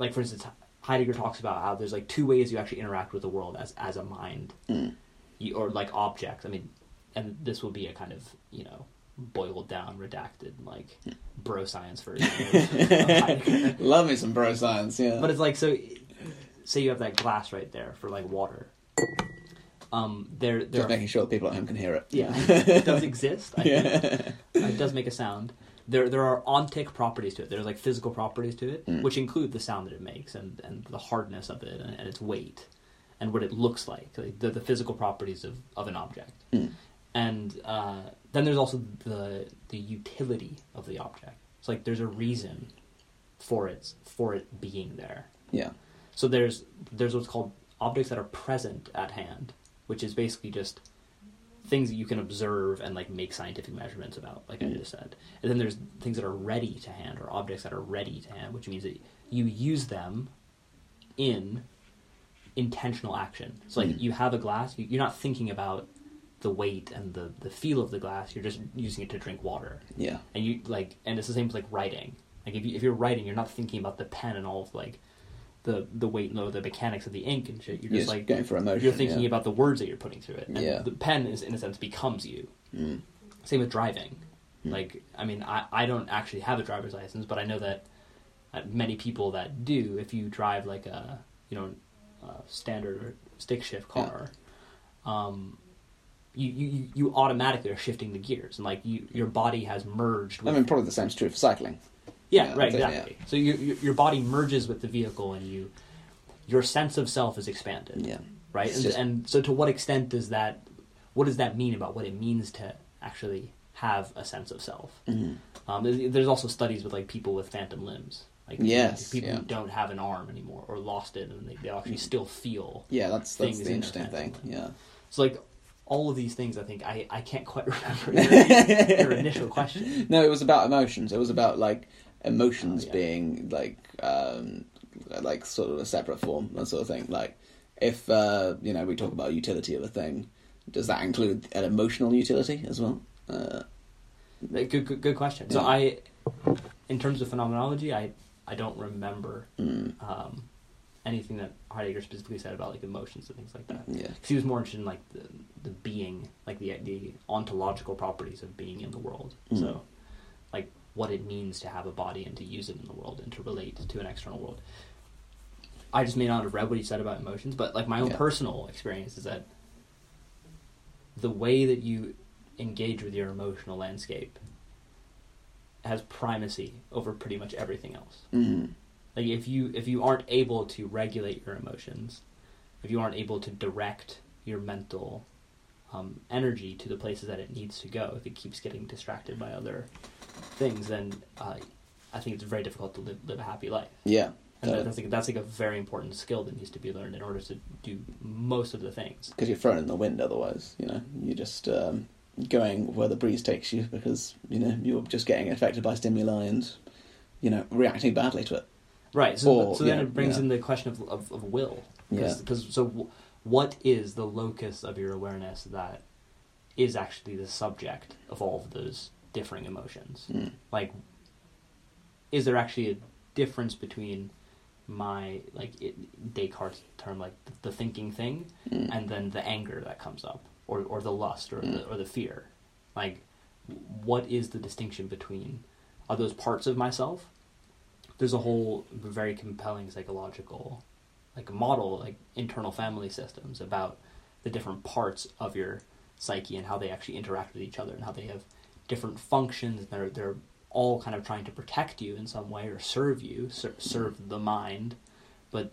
like for instance, Heidegger talks about how there's like two ways you actually interact with the world as as a mind, mm. you, or like objects. I mean, and this will be a kind of, you know, boiled down, redacted, like mm. bro science version of, of Heidegger. Love me some bro science, yeah. But it's like, so say you have that glass right there for like water. Um, there, there. Just are, making sure that people at home can hear it. Yeah, it does exist. I yeah. think. It does make a sound. There there are ontic properties to it. There's, like, physical properties to it, mm. which include the sound that it makes and, and the hardness of it and, and its weight and what it looks like, like the, the physical properties of, of an object. Mm. And uh, then there's also the the utility of the object. It's like there's a reason for it, for it being there. Yeah. So there's there's what's called objects that are present at hand, which is basically just things that you can observe and like make scientific measurements about, like I just said. And then there's things that are ready to hand, or objects that are ready to hand, which means that you use them in intentional action. So like mm. you have a glass, you're not thinking about the weight and the, the feel of the glass, you're just using it to drink water. Yeah. And you like, and it's the same as like writing. Like if you if you're writing, you're not thinking about the pen and all of like the the weight and the mechanics of the ink and shit. You're just, just like going for emotion. You're thinking yeah. about the words that you're putting through it. And yeah. the pen is in a sense becomes you. Mm. Same with driving. Mm. Like I mean, I, I don't actually have a driver's license, but I know that many people that do. If you drive like a you know a standard or stick shift car. Yeah. Um, You, you you automatically are shifting the gears, and like you, your body has merged with... I mean, probably the same is true for cycling. Yeah, yeah right, exactly. Yeah. So your your body merges with the vehicle, and you your sense of self is expanded. Yeah, right. And, just... and so, to what extent does that? What does that mean about what it means to actually have a sense of self? Mm-hmm. Um, there's, there's also studies with like people with phantom limbs. Like yes, people yeah. who don't have an arm anymore or lost it, and they, they actually mm-hmm. still feel. Yeah, that's that's the interesting thing. Limb. Yeah, so like. All of these things, I think, I, I can't quite remember your, your initial question. No, it was about emotions. It was about, like, emotions oh, yeah. being, like, um, like sort of a separate form, that sort of thing. Like, if, uh, you know, we talk about utility of a thing, does that include an emotional utility as well? Uh, good, good, good question. Yeah. So I, in terms of phenomenology, I, I don't remember... Mm. Um, anything that Heidegger specifically said about like emotions and things like that. Yeah. Because he was more interested in like the, the being, like the the ontological properties of being in the world. Mm. So like what it means to have a body and to use it in the world and to relate to an external world. I just may not have read what he said about emotions, but like my own yeah. personal experience is that the way that you engage with your emotional landscape has primacy over pretty much everything else. Mm. Like if you if you aren't able to regulate your emotions, if you aren't able to direct your mental um, energy to the places that it needs to go, if it keeps getting distracted by other things, then uh, I think it's very difficult to live, live a happy life. Yeah, and uh, that's like that's like a very important skill that needs to be learned in order to do most of the things. Because you're thrown in the wind, otherwise, you know, you're just um, going where the breeze takes you because you know you're just getting affected by stimuli and you know reacting badly to it. Right, so, or, so then yeah, it brings yeah. in the question of of, of will. Cause, yeah. Cause, so w- what is the locus of your awareness that is actually the subject of all of those differing emotions? Mm. Like, is there actually a difference between my, like it, Descartes' term, like the, the thinking thing, mm. and then the anger that comes up, or, or the lust, or, mm. the, or the fear? Like, what is the distinction between, are those parts of myself? There's a whole very compelling psychological, like model, like internal family systems about the different parts of your psyche and how they actually interact with each other and how they have different functions. And they're they're all kind of trying to protect you in some way or serve you, ser- serve the mind, but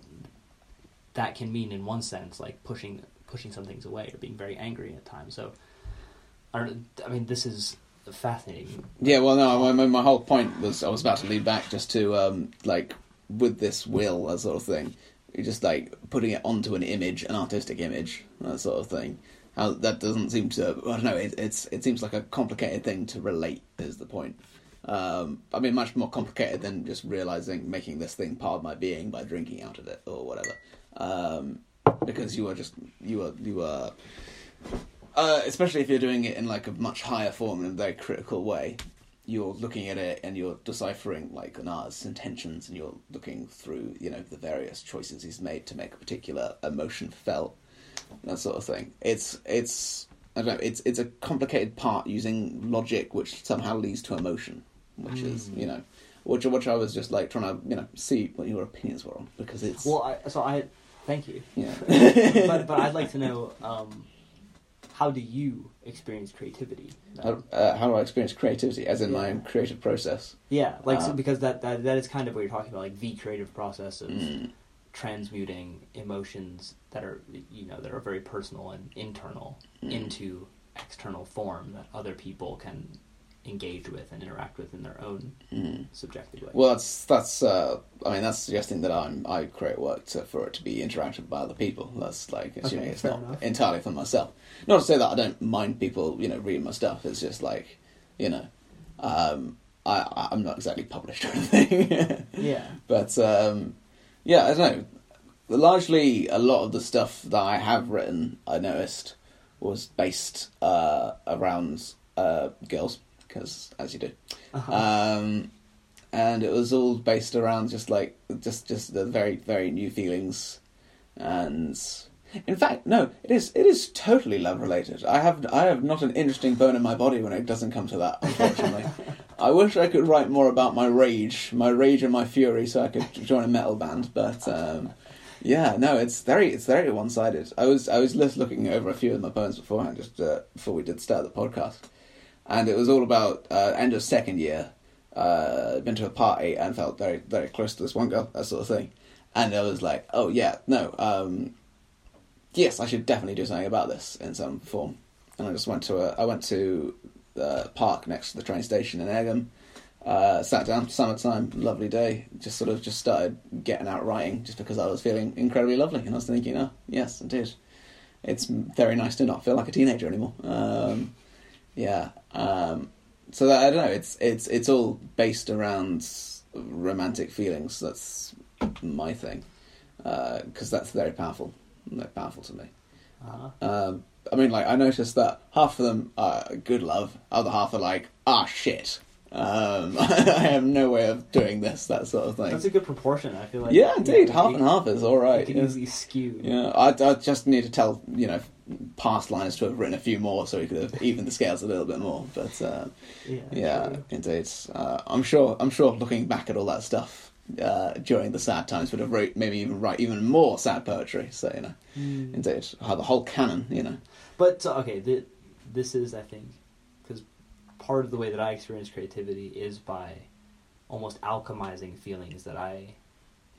that can mean in one sense like pushing pushing some things away or being very angry at times. So I don't. I mean, this is. Fascinating. Yeah, well, no, my, my whole point was I was about to lead back just to, um, like, with this will, that sort of thing, you're just, like, putting it onto an image, an artistic image, that sort of thing. How that doesn't seem to, I don't know, it, it's, it seems like a complicated thing to relate, is the point. Um, I mean, much more complicated than just realising, making this thing part of my being by drinking out of it, or whatever. Um, because you are just, you are, you are... Uh, especially if you're doing it in like a much higher form in a very critical way, you're looking at it and you're deciphering like an artist's intentions, and you're looking through you know the various choices he's made to make a particular emotion felt, that sort of thing. It's it's I don't know, it's it's a complicated part using logic which somehow leads to emotion, which mm. is you know which which I was just like trying to you know see what your opinions were on because it's well I, so I thank you yeah but but I'd like to know. Um, How do you experience creativity? How, uh, how do I experience creativity? As in yeah. my own creative process? Yeah, like um, so because that, that that is kind of what you're talking about, like the creative process of mm. transmuting emotions that are you know that are very personal and internal mm. into external form that other people can engage with and interact with in their own mm. subjective way. Well, that's that's. Uh, I mean, that's suggesting that I'm I create work to, for it to be interacted by other people. That's like assuming okay, it's not enough. entirely for myself. Not to say that I don't mind people, you know, reading my stuff. It's just like, you know, um, I I'm not exactly published or anything. yeah. But um, yeah, I don't know. Largely, a lot of the stuff that I have written, I noticed, was based uh, around uh, girls. Because as you do, uh-huh. um, and it was all based around just like just just the very very new feelings, and in fact, no, it is it is totally love related. I have I have not an interesting bone in my body when it doesn't come to that. Unfortunately, I wish I could write more about my rage, my rage and my fury, so I could join a metal band. But um, yeah, no, it's very it's very one sided. I was I was just looking over a few of my poems beforehand, just uh, before we did start the podcast. And it was all about uh, end of second year. Uh, been to a party and felt very, very close to this one girl, that sort of thing. And I was like, oh yeah, no, um, yes, I should definitely do something about this in some form. And I just went to a, I went to the park next to the train station in Egham. Uh, sat down, summertime, lovely day. Just sort of just started getting out writing, just because I was feeling incredibly lovely, and I was thinking, oh yes, indeed, it's very nice to not feel like a teenager anymore. Um, yeah. Um, so that, I don't know. It's it's it's all based around romantic feelings. That's my thing, because uh, that's very powerful. Very powerful to me. Uh-huh. Um, I mean, like I noticed that half of them are good love. Other half are like, ah, shit. Um, I have no way of doing this. That sort of thing. That's a good proportion. I feel like. Yeah, indeed. Half and half is all right. You can easily skew. Yeah, I, I just need to tell you know. past Linus to have written a few more, so he could have evened the scales a little bit more. But uh, yeah, yeah sure. indeed, uh, I'm sure. I'm sure. Looking back at all that stuff uh, during the sad times, would have wrote maybe even write even more sad poetry. So you know, mm. indeed, oh, the whole canon. You know, but uh, okay, the, this is I think because part of the way that I experience creativity is by almost alchemizing feelings that I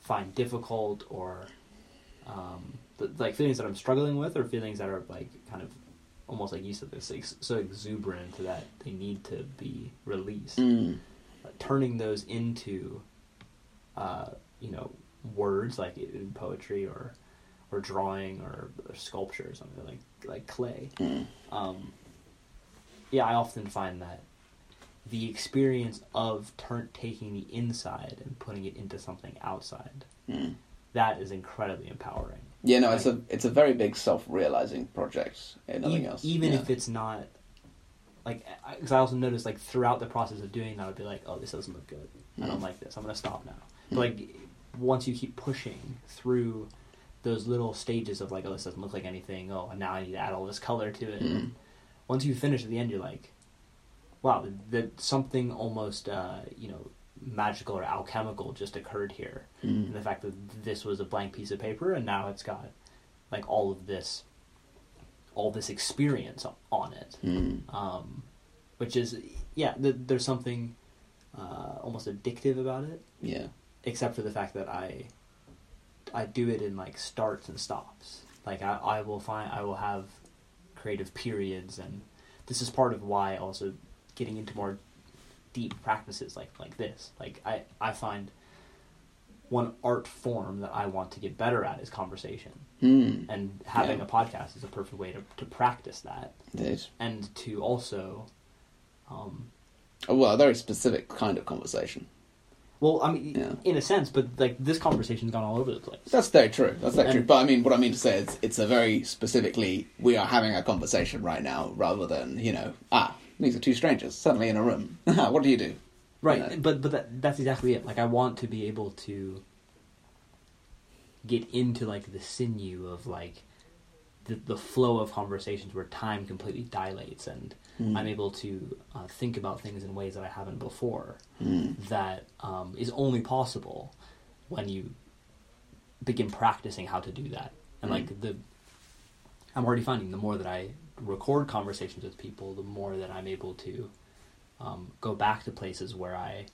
find difficult or. Um, like feelings that I'm struggling with or feelings that are like kind of almost like you said this like, so exuberant that they need to be released mm. uh, turning those into uh, you know words like in poetry or or drawing or, or sculpture or something like like clay mm. um, yeah I often find that the experience of turn- taking the inside and putting it into something outside mm. that is incredibly empowering. Yeah, no, right? it's a it's a very big self-realizing project and nothing e- else. Even yeah. if it's not, like, because I, I also noticed, like, throughout the process of doing that, I'd be like, oh, this doesn't look good. Mm. I don't like this. I'm going to stop now. Mm. But, like, once you keep pushing through those little stages of, like, oh, this doesn't look like anything. Oh, now I need to add all this color to it. Mm. And once you finish at the end, you're like, wow, that something almost, uh, you know, magical or alchemical just occurred here mm. and the fact that this was a blank piece of paper and now it's got like all of this all this experience on it mm. um which is yeah th- there's something uh almost addictive about it yeah except for the fact that I I do it in like starts and stops like I, I will find I will have creative periods and this is part of why also getting into more deep practices like like this like I, I find one art form that I want to get better at is conversation mm. and having yeah. a podcast is a perfect way to, to practice that Indeed. And to also um oh, well a very specific kind of conversation well I mean yeah. in a sense but like this conversation's gone all over the place that's very true that's very and, true but I mean what I mean to say is it's a very specifically we are having a conversation right now rather than you know ah these are two strangers suddenly in a room. What do you do? Right, you know? but but that, that's exactly it. Like I want to be able to get into like the sinew of like the the flow of conversations where time completely dilates and mm. I'm able to uh, think about things in ways that I haven't before. Mm. That um, is only possible when you begin practicing how to do that. And mm. like the, I'm already finding the more that I. record conversations with people, the more that I'm able to um, go back to places where I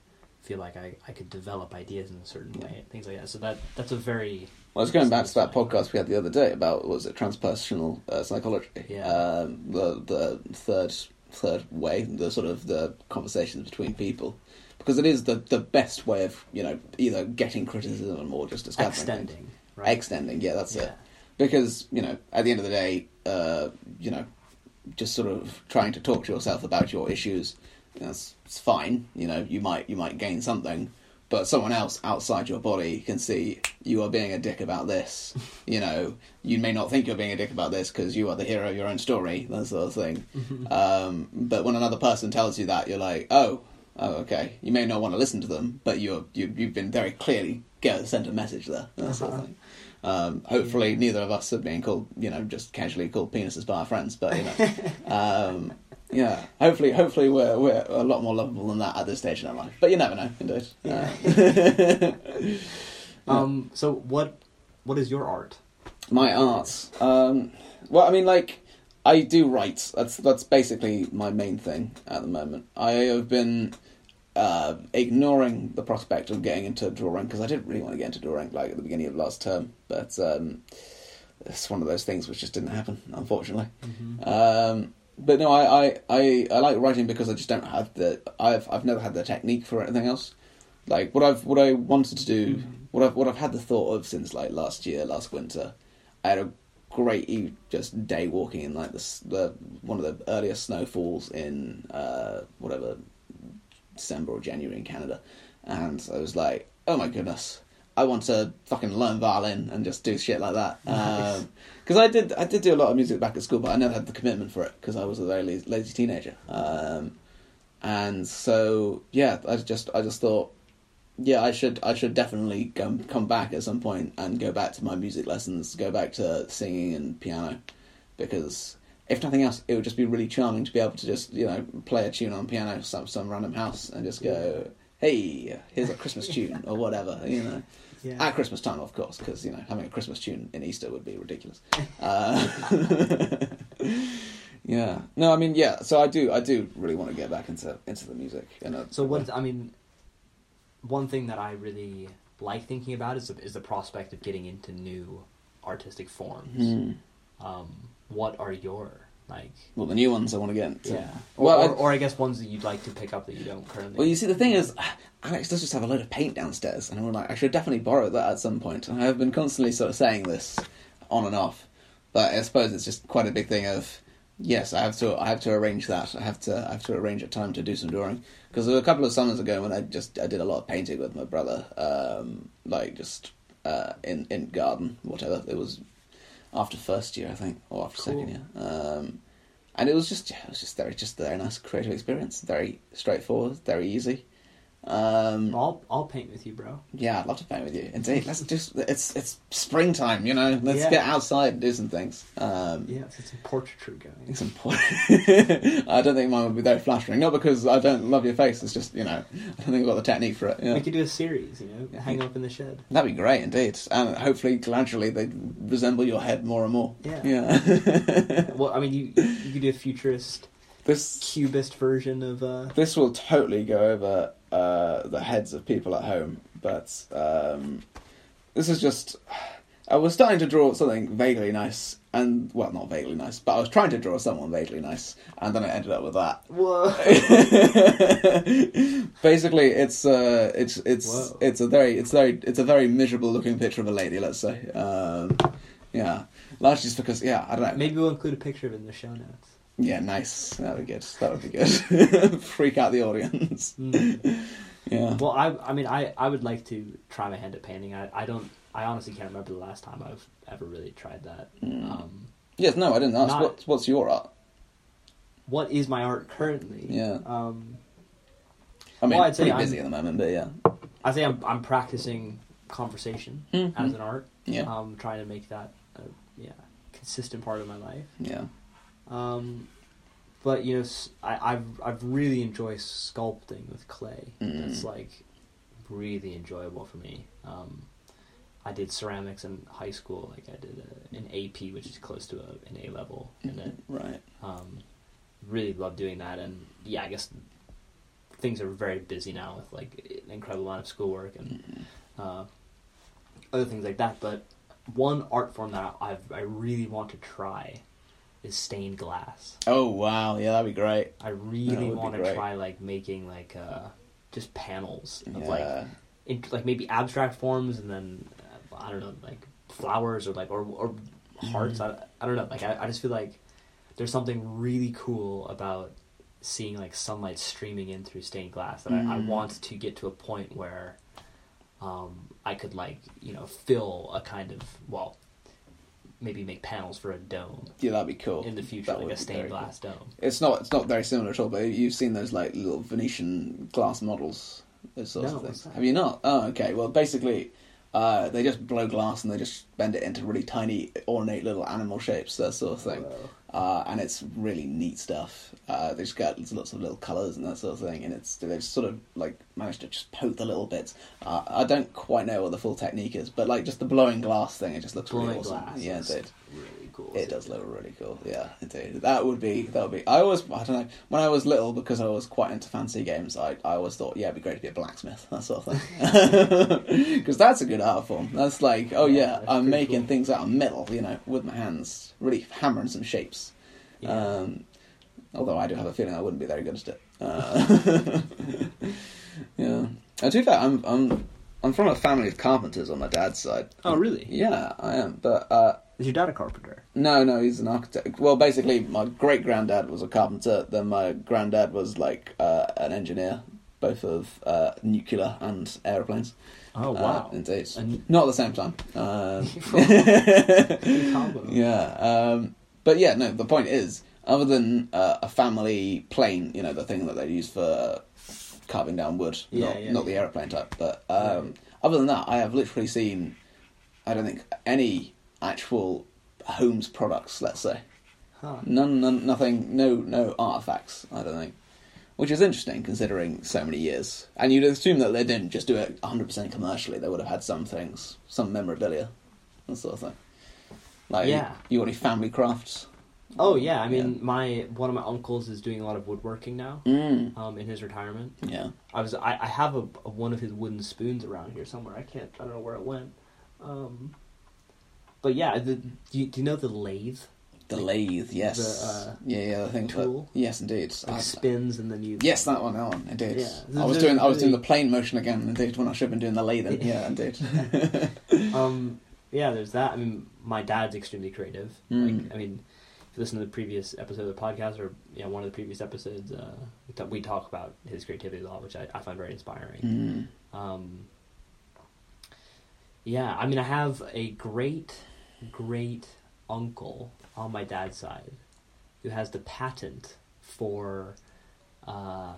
feel like I, I could develop ideas in a certain yeah. way, things like that. So that that's a very... Well, I was going back to that podcast we had the other day about, what was it, transpersonal uh, psychology? Yeah. Um, the, the third third way, the sort of the conversations between people, because it is the the best way of, you know, either getting criticism or just discovering extending things. Right extending yeah that's yeah. it because, you know, at the end of the day, uh, you know, just sort of trying to talk to yourself about your issues, that's, you know, fine, you know, you might you might gain something, but someone else outside your body can see you are being a dick about this. You know, you may not think you're being a dick about this because you are the hero of your own story, that sort of thing. Um, but when another person tells you that, you're like, oh, oh, okay. You may not want to listen to them, but you're, you, you've been very clearly sent a message there, that uh-huh. sort of thing. Um, hopefully yeah. neither of us are being called, you know, just casually called penises by our friends, but, you know. um, yeah, hopefully hopefully we're we're a lot more lovable than that at this stage in our life. But you never know, indeed. Yeah. Uh, yeah. Um, so what what is your art? My art? Um, well, I mean, like, I do write. That's that's basically my main thing at the moment. I have been uh, ignoring the prospect of getting into drawing, because I didn't really want to get into drawing, like, at the beginning of last term. But um, it's one of those things which just didn't happen, unfortunately. Mm-hmm. Um But no, I, I, I, I like writing because I just don't have the I've I've never had the technique for anything else. Like what I've what I wanted to do, mm-hmm. what I've what I've had the thought of since like last year, last winter. I had a great just day walking in like the, the one of the earliest snowfalls in uh, whatever December or January in Canada, and I was like, oh my goodness, I want to fucking learn violin and just do shit like that. Nice. Um, Because I did, I did do a lot of music back at school, but I never had the commitment for it because I was a very lazy, lazy teenager. Um, and so, yeah, I just, I just thought, yeah, I should, I should definitely come, come back at some point and go back to my music lessons, go back to singing and piano, because if nothing else, it would just be really charming to be able to just, you know, play a tune on piano, some some random house, and just go, hey, here's a Christmas tune or whatever, you know. Yeah. At Christmas time, of course, because, you know, having a Christmas tune in Easter would be ridiculous. Uh, yeah. No, I mean, yeah. So I do, I do really want to get back into into the music. You know, so what? I mean, one thing that I really like thinking about is the, is the prospect of getting into new artistic forms. Hmm. Um, what are your like? Well, the new ones I want to get into. Yeah. Or, well, or, I... or I guess ones that you'd like to pick up that you don't currently. Well, you see, the thing is, Alex does just have a load of paint downstairs, and I'm like, I should definitely borrow that at some point. And I have been constantly sort of saying this on and off, but I suppose it's just quite a big thing of, yes, I have to, I have to arrange that. I have to, I have to arrange a time to do some drawing, because there were a couple of summers ago when I just, I did a lot of painting with my brother, um, like just uh, in in garden, whatever. It was after first year, I think, or after cool. second year. Um, and it was just, it was just very, just very nice creative experience. Very straightforward, very easy. Um, I'll I'll paint with you, bro. Yeah, I'd love to paint with you. Indeed, let's just it's it's springtime, you know. Let's yeah. get outside and do some things. Um, yeah, let's get some portraiture going. Some por- I don't think mine would be very flattering. Not because I don't love your face. It's just, you know, I don't think I've got the technique for it. Yeah. We could do a series, you know, yeah. hang up in the shed. That'd be great, indeed. And hopefully, gradually, they resemble your head more and more. Yeah. Yeah. Well, I mean, you you could do a futurist, this cubist version of. Uh... This will totally go over. Uh, the heads of people at home, but um, this is just I was starting to draw something vaguely nice, and well, not vaguely nice, but I was trying to draw someone vaguely nice, and then I ended up with that. Whoa! Basically, it's uh, it's it's Whoa. it's a very it's very it's a very miserable looking picture of a lady, let's say. Um, yeah, largely just because yeah, I don't know. Maybe we'll include a picture of it in the show notes. Yeah, nice. That would be good. That would be good. Freak out the audience. Mm. Yeah. Well, I I mean, I, I would like to try my hand at painting. I, I don't... I honestly can't remember the last time I've ever really tried that. Mm. Um, yes, no, I didn't ask. Not, what, what's your art? What is my art currently? Yeah. Um, I mean, well, I'd pretty say busy I'm, at the moment, but yeah. I'd say I'm, I'm practicing conversation mm-hmm. as an art. Yeah. Um, trying to make that a yeah, consistent part of my life. Yeah. Um, but you know, I, I've I've really enjoyed sculpting with clay. Mm. That's like really enjoyable for me. Um, I did ceramics in high school. Like I did a, an A P, which is close to a, an A level in it. Right. Um, really love doing that, and yeah, I guess things are very busy now with like an incredible amount of schoolwork and mm. uh, other things like that. But one art form that I I've, I really want to try. is stained glass. Oh, wow. Yeah, that'd be great. I really want to try, like, making, like, uh, just panels of, yeah. like, in, like, maybe abstract forms and then, uh, I don't know, like, flowers or, like, or, or hearts. Mm. I, I don't know. Like, I, I just feel like there's something really cool about seeing, like, sunlight streaming in through stained glass that mm. I, I want to get to a point where um, I could, like, you know, fill a kind of, well... maybe make panels for a dome. Yeah, that'd be cool. In the future, that like a stained glass cool. dome. It's not it's not very similar at all, but you've seen those like little Venetian glass models, those sorts no, of things. Have you not? Oh, okay. Well, basically, uh, they just blow glass and they just bend it into really tiny, ornate little animal shapes, that sort of thing. Uh, and it's really neat stuff. Uh, they've just got lots of little colours and that sort of thing, and it's they've sort of like managed to just poke the little bits. Uh, I don't quite know what the full technique is, but like just the blowing glass thing, it just looks blowing really awesome. Glass yeah, indeed. Really cool. It does it? look really cool. Yeah, indeed. That would be that would be. I always I don't know when I was little because I was quite into fancy games. I, I always thought yeah, it'd be great to be a blacksmith, that sort of thing, because that's a good art form. That's like oh yeah, yeah I'm making cool. things out of metal, you know, with my hands, really hammering some shapes. Yeah. Um, although I do have a feeling I wouldn't be very good at it. Uh, yeah. And to be fair, I'm I'm I'm from a family of carpenters on my dad's side. Oh, really? Yeah, I am. But uh, is your dad a carpenter? No, no, he's an architect. Well, basically, my great granddad was a carpenter. Then my granddad was like uh, an engineer, both of uh, nuclear and aeroplanes. Oh wow! Uh, indeed, and... not at the same time. Uh... yeah. Um, But yeah, no, the point is, other than uh, a family plane, you know, the thing that they use for carving down wood, yeah, not, yeah, not yeah. the aeroplane type, but um, right. other than that, I have literally seen, I don't think, any actual Holmes products, let's say. Huh. None, none, nothing, no no artifacts, I don't think. Which is interesting, considering so many years. And you'd assume that they didn't just do it one hundred percent commercially, they would have had some things, some memorabilia, that sort of thing. Like, yeah. you, you got any family crafts? Oh, yeah. I mean, yeah. my one of my uncles is doing a lot of woodworking now mm. um, in his retirement. Yeah. I was I, I have a, a, one of his wooden spoons around here somewhere. I can't... I don't know where it went. Um, but, yeah, the, do, you, do you know the lathe? The like, lathe, yes. The, uh, yeah, yeah, the thing. Tool? That, yes, indeed. Like I, spins and then you... Yes, that one, that one, indeed. Yeah. I was doing I was doing the plane motion again, indeed, when I should have been doing the lathing. Yeah, indeed. um... Yeah, there's that. I mean, my dad's extremely creative. Mm. Like, I mean, if you listen to the previous episode of the podcast, or yeah, one of the previous episodes, uh, we talk about his creativity a lot, which I, I find very inspiring. Mm. Um, yeah, I mean, I have a great, great uncle on my dad's side who has the patent for uh,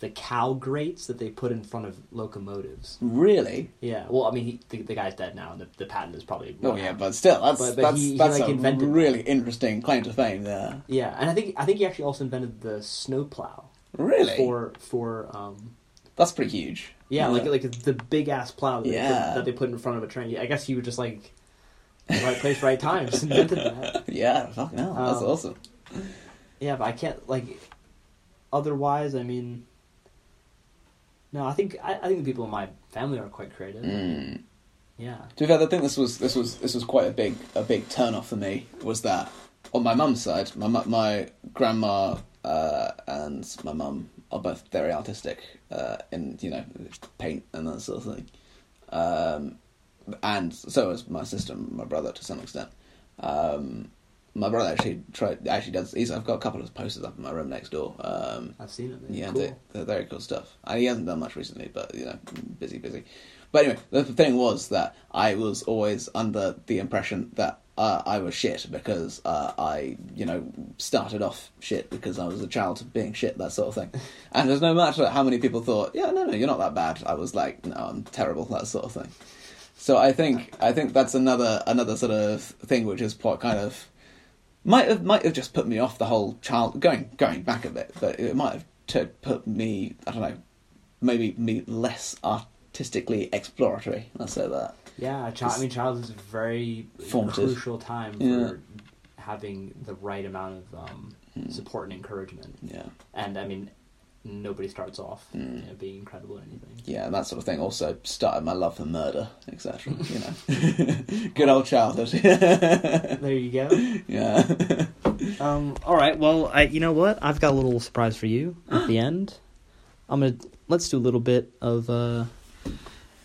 the cow grates that they put in front of locomotives. Really? Yeah. Well, I mean, he, the, the guy's dead now, and the, the patent is probably... Oh, yeah, but still, that's, but, but that's, he, he, that's like, a really that. interesting claim to fame there. Yeah, and I think I think he actually also invented the snowplow. Really? For... for um, that's pretty huge. Yeah, yeah. like like the big-ass plow that, yeah. they put, that they put in front of a train. I guess he would just, like, right place, right time, just invented that. Yeah, fucking hell, that's um, awesome. Yeah, but I can't, like... Otherwise, I mean... No, I think I, I think the people in my family are quite creative. Mm. Yeah. To be fair, I think this was this was this was quite a big a big turn off for me. Was that on my mum's side, my my grandma uh, and my mum are both very artistic, uh, in you know paint and that sort of thing, um, and so is my sister, and my brother to some extent. Um, My brother actually tried, actually does. He's, I've got a couple of posters up in my room next door. Um, I've seen it. Yeah, cool. they, they're very cool stuff. And he hasn't done much recently, but you know, busy, busy. But anyway, the thing was that I was always under the impression that uh, I was shit because uh, I, you know, started off shit because I was a child being shit, that sort of thing. And there's no matter how many people thought, yeah, no, no, you're not that bad. I was like, no, I'm terrible, that sort of thing. So I think I think that's another another sort of thing which is quite kind of. Might have might have just put me off the whole child going going back a bit, but it might have t- put me I don't know, maybe me less artistically exploratory. I'll say that. Yeah, child. I mean, childhood is a very formative. crucial time yeah. for having the right amount of um, mm. support and encouragement. Yeah, and I mean, nobody starts off mm. you know, being incredible at anything. Yeah, that sort of thing also started my love for murder, et cetera. You know, good old childhood. There you go. Yeah. um. All right. Well, I, you know what? I've got a little surprise for you at the end. I'm gonna let's do a little bit of uh,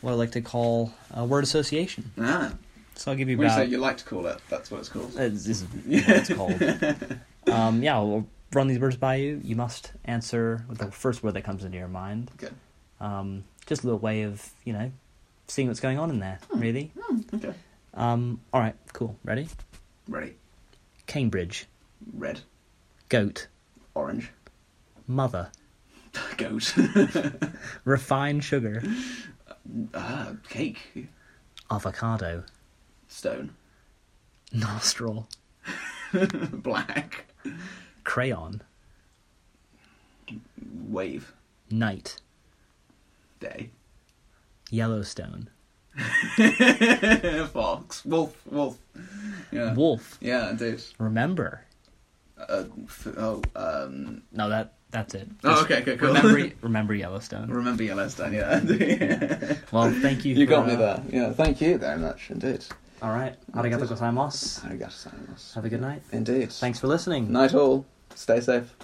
what I like to call uh, word association. Ah. So I'll give you. What about... you say you like to call it? That's what it's called. It's, it's, it's called. um. Yeah. Well, run these words by you. You must answer with the first word that comes into your mind. Okay. Um, just a little way of, you know, seeing what's going on in there, hmm. really. Hmm. Okay. Um, all right, cool. Ready? Ready. Cambridge. Red. Goat. Orange. Mother. Goat. Refined sugar. Uh, cake. Avocado. Stone. Nostril. Black. Crayon. Wave. Night. Day. Yellowstone. Fox. Wolf. Wolf. Yeah. Wolf. Yeah, indeed. Remember. Uh, f- oh, um... No, that that's it. Just oh, okay, okay, cool. Remember, remember Yellowstone. Remember Yellowstone, yeah. yeah. Well, thank you You for, got me uh, there. Yeah, thank you very much, indeed. All right. Arigato gozaimasu. Arigato gozaimasu. Have a good night. Indeed. Thanks for listening. Night all. Stay safe.